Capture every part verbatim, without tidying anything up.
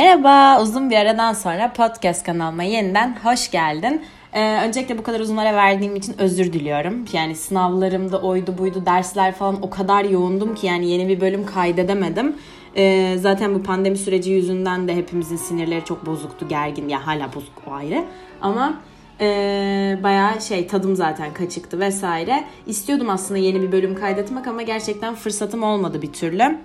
Merhaba, uzun bir aradan sonra podcast kanalıma yeniden hoş geldin. Ee, öncelikle bu kadar uzun ara verdiğim için özür diliyorum. Yani sınavlarımda oydu buydu, dersler falan o kadar yoğundum ki yani yeni bir bölüm kaydedemedim. Ee, zaten bu pandemi süreci yüzünden de hepimizin sinirleri çok bozuktu, gergin. Ya hala bozuk, o ayrı. Ama Ee, bayağı şey tadım zaten kaçıktı vesaire. İstiyordum aslında yeni bir bölüm kaydetmek ama gerçekten fırsatım olmadı bir türlü.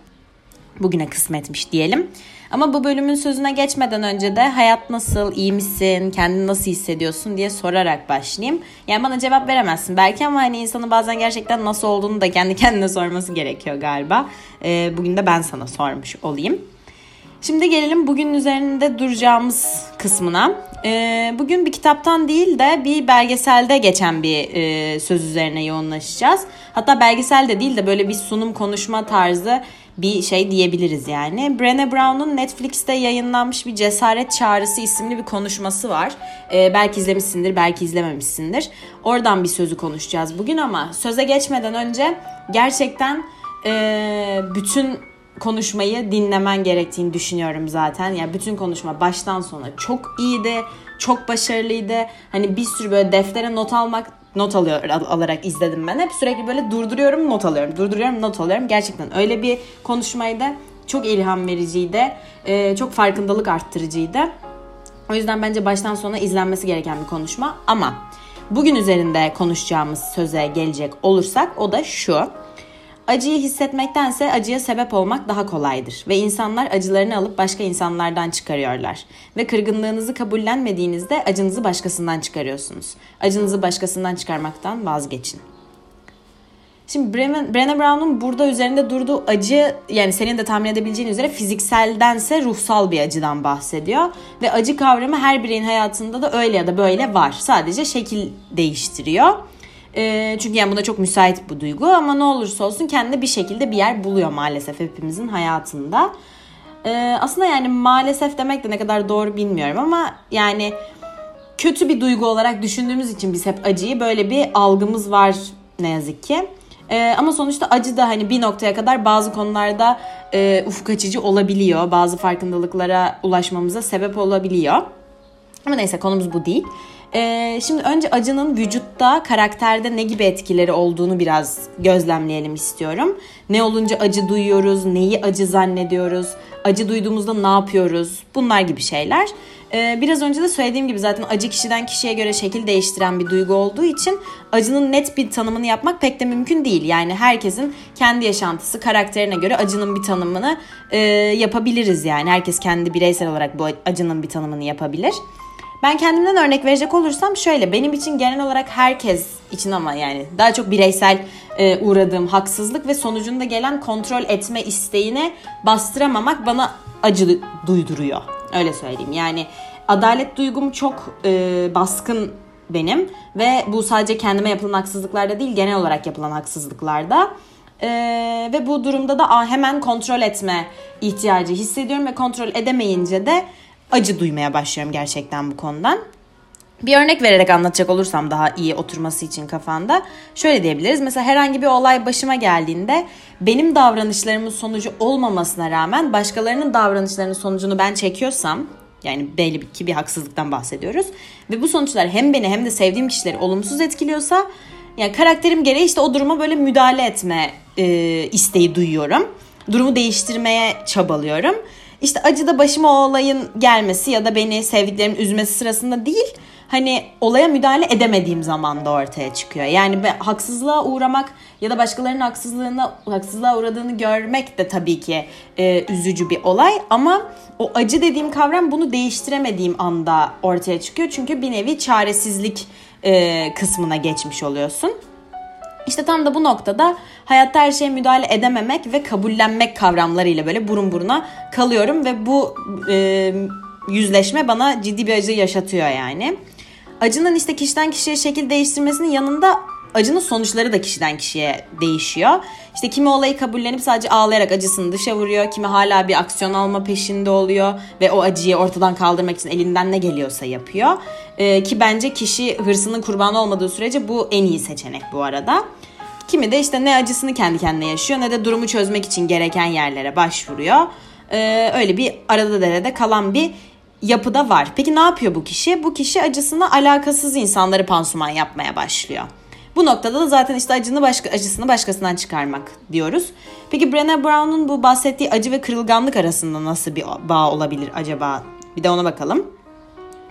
Bugüne kısmetmiş diyelim. Ama bu bölümün sözüne geçmeden önce de hayat nasıl, iyi misin, kendini nasıl hissediyorsun diye sorarak başlayayım. Yani bana cevap veremezsin belki ama hani insanın bazen gerçekten nasıl olduğunu da kendi kendine sorması gerekiyor galiba. Ee, bugün de ben sana sormuş olayım. Şimdi gelelim bugünün üzerinde duracağımız kısmına. Bugün bir kitaptan değil de bir belgeselde geçen bir söz üzerine yoğunlaşacağız. Hatta belgesel de değil de böyle bir sunum konuşma tarzı bir şey diyebiliriz yani. Brené Brown'un Netflix'te yayınlanmış bir Cesaret Çağrısı isimli bir konuşması var. Belki izlemişsindir, belki izlememişsindir. Oradan bir sözü konuşacağız bugün ama söze geçmeden önce gerçekten bütün konuşmayı dinlemen gerektiğini düşünüyorum zaten. Ya yani bütün konuşma baştan sona çok iyiydi, çok başarılıydı. Hani bir sürü böyle deftere not almak, not alıyor, al, alarak izledim ben. Hep sürekli böyle durduruyorum, not alıyorum, durduruyorum, not alıyorum. Gerçekten öyle bir konuşmaydı. Çok ilham vericiydi, ee, çok farkındalık arttırıcıydı. O yüzden bence baştan sona izlenmesi gereken bir konuşma. Ama bugün üzerinde konuşacağımız söze gelecek olursak o da şu. Acıyı hissetmektense acıya sebep olmak daha kolaydır ve insanlar acılarını alıp başka insanlardan çıkarıyorlar. Ve kırgınlığınızı kabullenmediğinizde acınızı başkasından çıkarıyorsunuz. Acınızı başkasından çıkarmaktan vazgeçin. Şimdi Brené Brown'un burada üzerinde durduğu acı, yani senin de tahmin edebileceğin üzere fizikseldense ruhsal bir acıdan bahsediyor. Ve acı kavramı her bireyin hayatında da öyle ya da böyle var. Sadece şekil değiştiriyor. Çünkü yani buna çok müsait bu duygu ama ne olursa olsun kendine bir şekilde bir yer buluyor maalesef hepimizin hayatında. Aslında yani maalesef demek de ne kadar doğru bilmiyorum ama yani kötü bir duygu olarak düşündüğümüz için biz hep acıyı böyle bir algımız var ne yazık ki. Ama sonuçta acı da hani bir noktaya kadar bazı konularda ufuk açıcı olabiliyor. Bazı farkındalıklara ulaşmamıza sebep olabiliyor. Ama neyse konumuz bu değil. Ee, şimdi önce acının vücutta, karakterde ne gibi etkileri olduğunu biraz gözlemleyelim istiyorum. Ne olunca acı duyuyoruz, neyi acı zannediyoruz, acı duyduğumuzda ne yapıyoruz, bunlar gibi şeyler. Ee, biraz önce de söylediğim gibi zaten acı kişiden kişiye göre şekil değiştiren bir duygu olduğu için acının net bir tanımını yapmak pek de mümkün değil. Yani herkesin kendi yaşantısı, karakterine göre acının bir tanımını e, yapabiliriz yani. Herkes kendi bireysel olarak bu acının bir tanımını yapabilir. Ben kendimden örnek verecek olursam şöyle, benim için genel olarak herkes için ama yani daha çok bireysel e, uğradığım haksızlık ve sonucunda gelen kontrol etme isteğini bastıramamak bana acı duyduruyor. Öyle söyleyeyim. Yani adalet duygum çok e, baskın benim ve bu sadece kendime yapılan haksızlıklarda değil, genel olarak yapılan haksızlıklarda. Ee, ve bu durumda da hemen kontrol etme ihtiyacı hissediyorum ve kontrol edemeyince de acı duymaya başlıyorum gerçekten bu konudan. Bir örnek vererek anlatacak olursam daha iyi oturması için kafanda şöyle diyebiliriz. Mesela herhangi bir olay başıma geldiğinde benim davranışlarımın sonucu olmamasına rağmen başkalarının davranışlarının sonucunu ben çekiyorsam, yani belli ki bir haksızlıktan bahsediyoruz ve bu sonuçlar hem beni hem de sevdiğim kişileri olumsuz etkiliyorsa, yani karakterim gereği işte o duruma böyle müdahale etme e, isteği duyuyorum. Durumu değiştirmeye çabalıyorum. İşte acı da başıma o olayın gelmesi ya da beni sevdiklerimin üzmesi sırasında değil, hani olaya müdahale edemediğim zaman da ortaya çıkıyor. Yani haksızlığa uğramak ya da başkalarının haksızlığına, haksızlığa uğradığını görmek de tabii ki e, üzücü bir olay. Ama o acı dediğim kavram bunu değiştiremediğim anda ortaya çıkıyor. Çünkü bir nevi çaresizlik e, kısmına geçmiş oluyorsun. İşte tam da bu noktada hayatta her şeye müdahale edememek ve kabullenmek kavramlarıyla böyle burun buruna kalıyorum ve bu e, yüzleşme bana ciddi bir acı yaşatıyor yani. Acının işte kişiden kişiye şekil değiştirmesinin yanında acının sonuçları da kişiden kişiye değişiyor. İşte kimi olayı kabullenip sadece ağlayarak acısını dışa vuruyor, kimi hala bir aksiyon alma peşinde oluyor ve o acıyı ortadan kaldırmak için elinden ne geliyorsa yapıyor. Ee, ki bence kişi hırsının kurbanı olmadığı sürece bu en iyi seçenek bu arada. Kimi de işte ne acısını kendi kendine yaşıyor ne de durumu çözmek için gereken yerlere başvuruyor. e, öyle bir arada derede kalan bir yapıda var. Peki ne yapıyor bu kişi? Bu kişi acısına alakasız insanları pansuman yapmaya başlıyor. Bu noktada da zaten işte acını başka, acısını başkasından çıkarmak diyoruz. Peki Brené Brown'un bu bahsettiği acı ve kırılganlık arasında nasıl bir bağ olabilir acaba? Bir de ona bakalım.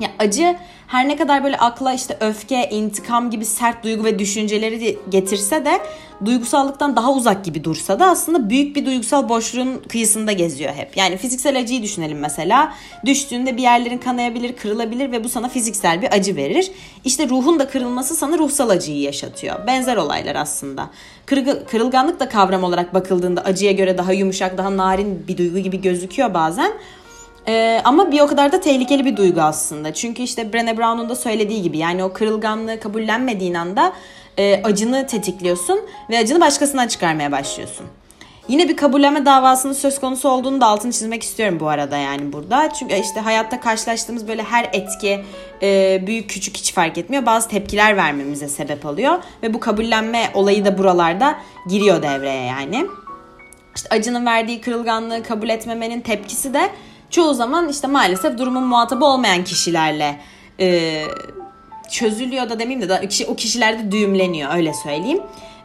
Ya acı her ne kadar böyle akla işte öfke, intikam gibi sert duygu ve düşünceleri getirse de duygusallıktan daha uzak gibi dursa da aslında büyük bir duygusal boşluğun kıyısında geziyor hep. Yani fiziksel acıyı düşünelim mesela. Düştüğünde bir yerlerin kanayabilir, kırılabilir ve bu sana fiziksel bir acı verir. İşte ruhun da kırılması sana ruhsal acıyı yaşatıyor. Benzer olaylar aslında. Kırg- kırılganlık da kavram olarak bakıldığında acıya göre daha yumuşak, daha narin bir duygu gibi gözüküyor bazen. Ee, ama bir o kadar da tehlikeli bir duygu aslında. Çünkü işte Brené Brown'un da söylediği gibi yani o kırılganlığı kabullenmediğin anda e, acını tetikliyorsun ve acını başkasından çıkarmaya başlıyorsun. Yine bir kabullenme davasının söz konusu olduğunu da altını çizmek istiyorum bu arada yani burada. Çünkü işte hayatta karşılaştığımız böyle her etki e, büyük küçük hiç fark etmiyor. Bazı tepkiler vermemize sebep alıyor ve bu kabullenme olayı da buralarda giriyor devreye yani. İşte acının verdiği kırılganlığı kabul etmemenin tepkisi de çoğu zaman işte maalesef durumun muhatabı olmayan kişilerle e, çözülüyor da demeyeyim de da, o kişilerde düğümleniyor öyle söyleyeyim.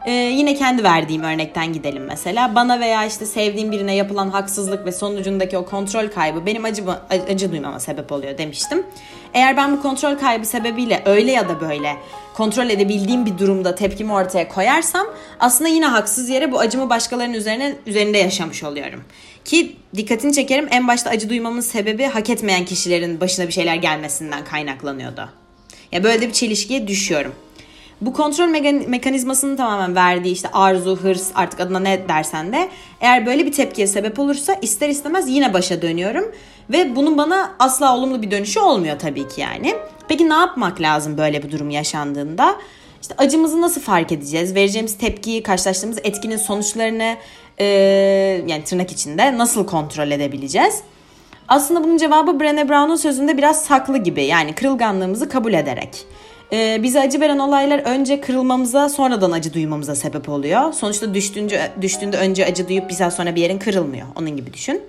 E, yine kendi verdiğim örnekten gidelim mesela. Bana veya işte sevdiğim birine yapılan haksızlık ve sonucundaki o kontrol kaybı benim acı, acı duymama sebep oluyor demiştim. Eğer ben bu kontrol kaybı sebebiyle öyle ya da böyle kontrol edebildiğim bir durumda tepkimi ortaya koyarsam aslında yine haksız yere bu acımı başkalarının üzerine üzerinde yaşamış oluyorum. Ki dikkatini çekerim en başta acı duymamın sebebi hak etmeyen kişilerin başına bir şeyler gelmesinden kaynaklanıyordu. Ya böyle de bir çelişkiye düşüyorum. Bu kontrol mekanizmasının tamamen verdiği işte arzu, hırs artık adına ne dersen de eğer böyle bir tepkiye sebep olursa ister istemez yine başa dönüyorum. Ve bunun bana asla olumlu bir dönüşü olmuyor tabii ki yani. Peki ne yapmak lazım böyle bir durum yaşandığında? İşte acımızı nasıl fark edeceğiz? Vereceğimiz tepkiyi, karşılaştığımız etkinin sonuçlarını e, yani tırnak içinde nasıl kontrol edebileceğiz? Aslında bunun cevabı Brené Brown'un sözünde biraz saklı gibi. Yani kırılganlığımızı kabul ederek. Ee, bize acı veren olaylar önce kırılmamıza sonradan acı duymamıza sebep oluyor. Sonuçta düştüğünde, düştüğünde önce acı duyup bir saat sonra bir yerin kırılmıyor. Onun gibi düşün.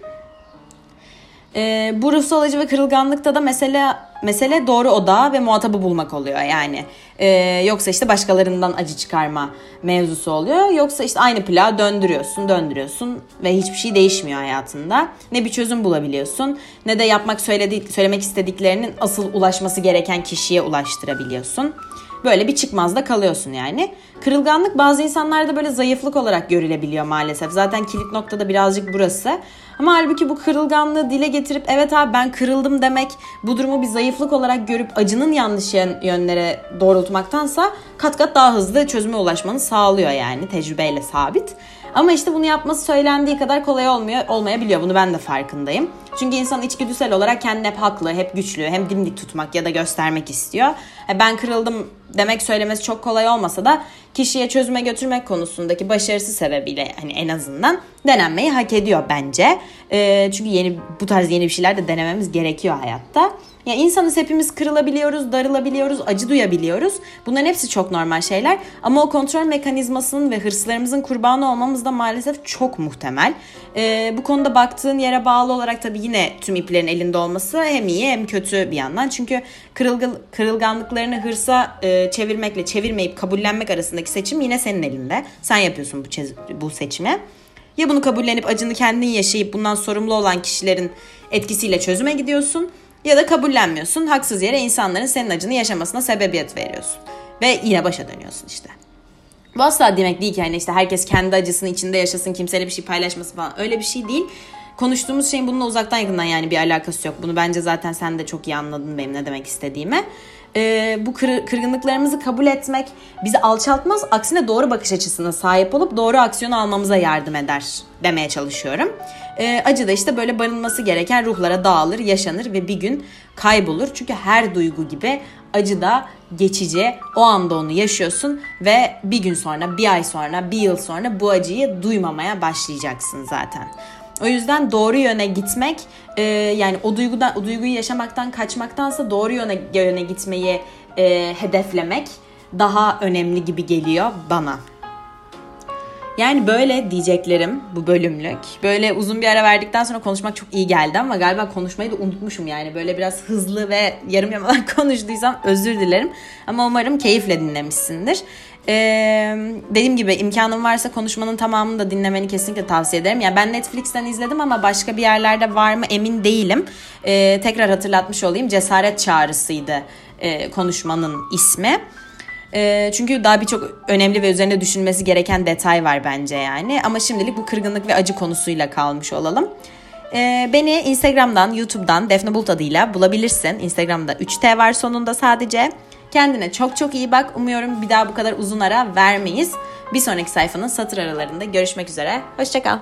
Ee, bu ruhsal acı ve kırılganlıkta da mesele, mesele doğru odağı ve muhatabı bulmak oluyor yani. Ee, yoksa işte başkalarından acı çıkarma mevzusu oluyor. Yoksa işte aynı plağı döndürüyorsun, döndürüyorsun ve hiçbir şey değişmiyor hayatında. Ne bir çözüm bulabiliyorsun ne de yapmak söyledi, söylemek istediklerinin asıl ulaşması gereken kişiye ulaştırabiliyorsun. Böyle bir çıkmazda kalıyorsun yani. Kırılganlık bazı insanlarda böyle zayıflık olarak görülebiliyor maalesef. Zaten kilit noktada birazcık burası. Ama halbuki bu kırılganlığı dile getirip evet abi ben kırıldım demek, bu durumu bir zayıflık olarak görüp acının yanlış yönlere doğrultmaktansa kat kat daha hızlı çözüme ulaşmanı sağlıyor yani tecrübeyle sabit. Ama işte bunu yapması söylendiği kadar kolay olmuyor, olmayabiliyor. Bunu ben de farkındayım. Çünkü insan içgüdüsel olarak kendini hep haklı, hep güçlü, hem dimdik tutmak ya da göstermek istiyor. Ben kırıldım demek söylemesi çok kolay olmasa da kişiye çözüme götürmek konusundaki başarısı sebebiyle hani en azından denenmeyi hak ediyor bence. E, çünkü yeni bu tarz yeni bir şeyler de denememiz gerekiyor hayatta. Ya insanız hepimiz kırılabiliyoruz, darılabiliyoruz, acı duyabiliyoruz. Bunların hepsi çok normal şeyler. Ama o kontrol mekanizmasının ve hırslarımızın kurbanı olmamız da maalesef çok muhtemel. E, bu konuda baktığın yere bağlı olarak tabii yine tüm iplerin elinde olması hem iyi hem kötü bir yandan. Çünkü kırılgan, kırılganlıklarını hırsa e, çevirmekle çevirmeyip kabullenmek arasındaki seçim yine senin elinde. Sen yapıyorsun bu, çez- bu seçimi. Ya bunu kabullenip acını kendin yaşayıp bundan sorumlu olan kişilerin etkisiyle çözüme gidiyorsun ya da kabullenmiyorsun. Haksız yere insanların senin acını yaşamasına sebebiyet veriyorsun. Ve yine başa dönüyorsun işte. Bu asla demek değil ki yani işte herkes kendi acısını içinde yaşasın, kimseyle bir şey paylaşması falan öyle bir şey değil. Konuştuğumuz şeyin bununla uzaktan yakından yani bir alakası yok. Bunu bence zaten sen de çok iyi anladın benim ne demek istediğimi. Ee, bu kır, kırgınlıklarımızı kabul etmek bizi alçaltmaz. Aksine doğru bakış açısına sahip olup doğru aksiyonu almamıza yardım eder demeye çalışıyorum. Ee, acı da işte böyle barınması gereken ruhlara dağılır, yaşanır ve bir gün kaybolur. Çünkü her duygu gibi acı da geçici. O anda onu yaşıyorsun ve bir gün sonra, bir ay sonra, bir yıl sonra bu acıyı duymamaya başlayacaksın zaten. O yüzden doğru yöne gitmek e, yani o duygudan, o duyguyu yaşamaktan kaçmaktansa doğru yöne, yöne gitmeyi e, hedeflemek daha önemli gibi geliyor bana. Yani böyle diyeceklerim bu bölümlük. Böyle uzun bir ara verdikten sonra konuşmak çok iyi geldi ama galiba konuşmayı da unutmuşum yani. Böyle biraz hızlı ve yarım yamalak konuştuysam özür dilerim. Ama umarım keyifle dinlemişsindir. Ee, dediğim gibi imkanım varsa konuşmanın tamamını da dinlemeni kesinlikle tavsiye ederim. Yani ben Netflix'ten izledim ama başka bir yerlerde var mı emin değilim. Ee, tekrar hatırlatmış olayım. Cesaret Çağrısı'ydı e, konuşmanın ismi. Çünkü daha birçok önemli ve üzerinde düşünmesi gereken detay var bence yani. Ama şimdilik bu kırgınlık ve acı konusuyla kalmış olalım. Beni Instagram'dan, YouTube'dan Defne Bulut adıyla bulabilirsin. Instagram'da üç T var sonunda sadece. Kendine çok çok iyi bak. Umuyorum bir daha bu kadar uzun ara vermeyiz. Bir sonraki sayfanın satır aralarında görüşmek üzere. Hoşça kal.